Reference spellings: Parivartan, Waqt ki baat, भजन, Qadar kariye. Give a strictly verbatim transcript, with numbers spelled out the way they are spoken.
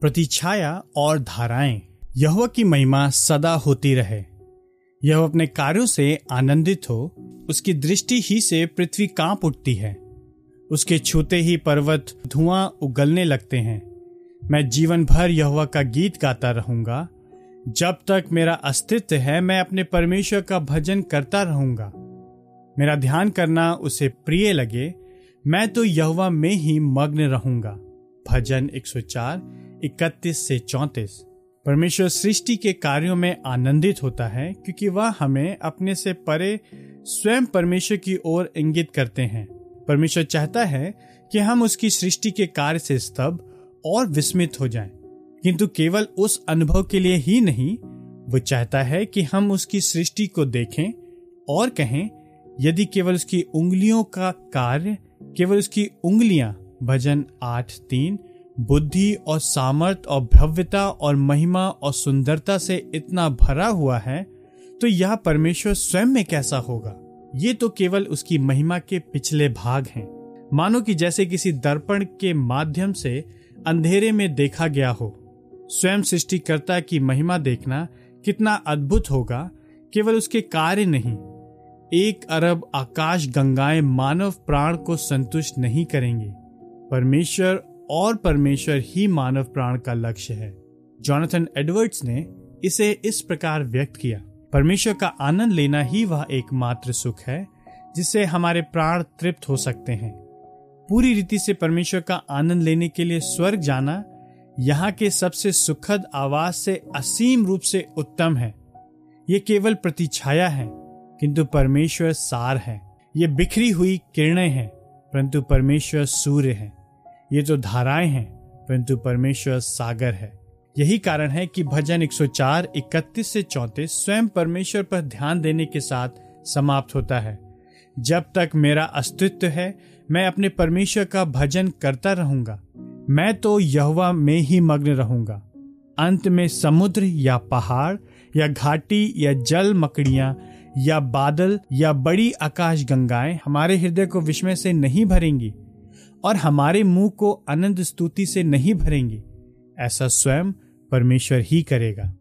प्रतिछाया और धाराएं। यहोवा की महिमा सदा होती रहे। यहोवा अपने कार्यों से आनंदित हो। उसकी दृष्टि ही से पृथ्वी कांप उठती है। उसके छूते ही पर्वत धुआं उगलने लगते हैं। मैं जीवन भर यहोवा का गीत गाता रहूंगा। जब तक मेरा अस्तित्व है मैं अपने परमेश्वर का भजन करता रहूंगा। मेरा ध्यान करना उसे प्रिय लगे। मैं तो यहोवा में ही मग्न रहूंगा। भजन एक सौ चार इकतीस से चौंतीस। परमेश्वर सृष्टि के कार्यों में आनंदित होता है, क्योंकि वह हमें अपने से परे स्वयं परमेश्वर की ओर इंगित करते हैं। परमेश्वर चाहता है कि हम उसकी सृष्टि के कार्य से स्तब्ध और विस्मित हो जाएं, किंतु केवल उस अनुभव के लिए ही नहीं। वो चाहता है कि हम उसकी सृष्टि को देखें और कहें, यदि केवल उसकी उंगलियों का कार्य, केवल उसकी उंगलियां। भजन आठ तीन। बुद्धि और सामर्थ्य और भव्यता और महिमा और सुंदरता से इतना भरा हुआ है, तो यह परमेश्वर स्वयं में कैसा होगा? ये तो केवल उसकी महिमा के पिछले भाग हैं, मानो कि जैसे किसी दर्पण के माध्यम से अंधेरे में देखा गया हो। स्वयं सृष्टिकर्ता की महिमा देखना कितना अद्भुत होगा, केवल उसके कार्य नहीं। एक अरब आकाश गंगाएं मानव प्राण को संतुष्ट नहीं करेंगे। परमेश्वर और परमेश्वर ही मानव प्राण का लक्ष्य है। जॉनथन एडवर्ड्स ने इसे इस प्रकार व्यक्त किया, परमेश्वर का आनंद लेना ही वह एकमात्र सुख है जिससे हमारे प्राण तृप्त हो सकते हैं। पूरी रीति से परमेश्वर का आनंद लेने के लिए स्वर्ग जाना यहाँ के सबसे सुखद आवास से असीम रूप से उत्तम है। ये केवल प्रतिछाया है, किंतु परमेश्वर सार है। ये बिखरी हुई किरणें हैं, परंतु परमेश्वर सूर्य है। ये तो धाराएं हैं, परंतु परमेश्वर सागर है। यही कारण है कि भजन एक सौ चार इकतीस से चौंतीस स्वयं परमेश्वर पर ध्यान देने के साथ समाप्त होता है। जब तक मेरा अस्तित्व है मैं अपने परमेश्वर का भजन करता रहूंगा। मैं तो यहोवा में ही मग्न रहूंगा। अंत में समुद्र या पहाड़ या घाटी या जल मकड़ियां या बादल या बड़ी आकाश गंगाएं हमारे हृदय को विस्मय से नहीं भरेंगी और हमारे मुंह को आनंद स्तुति से नहीं भरेंगी। ऐसा स्वयं परमेश्वर ही करेगा।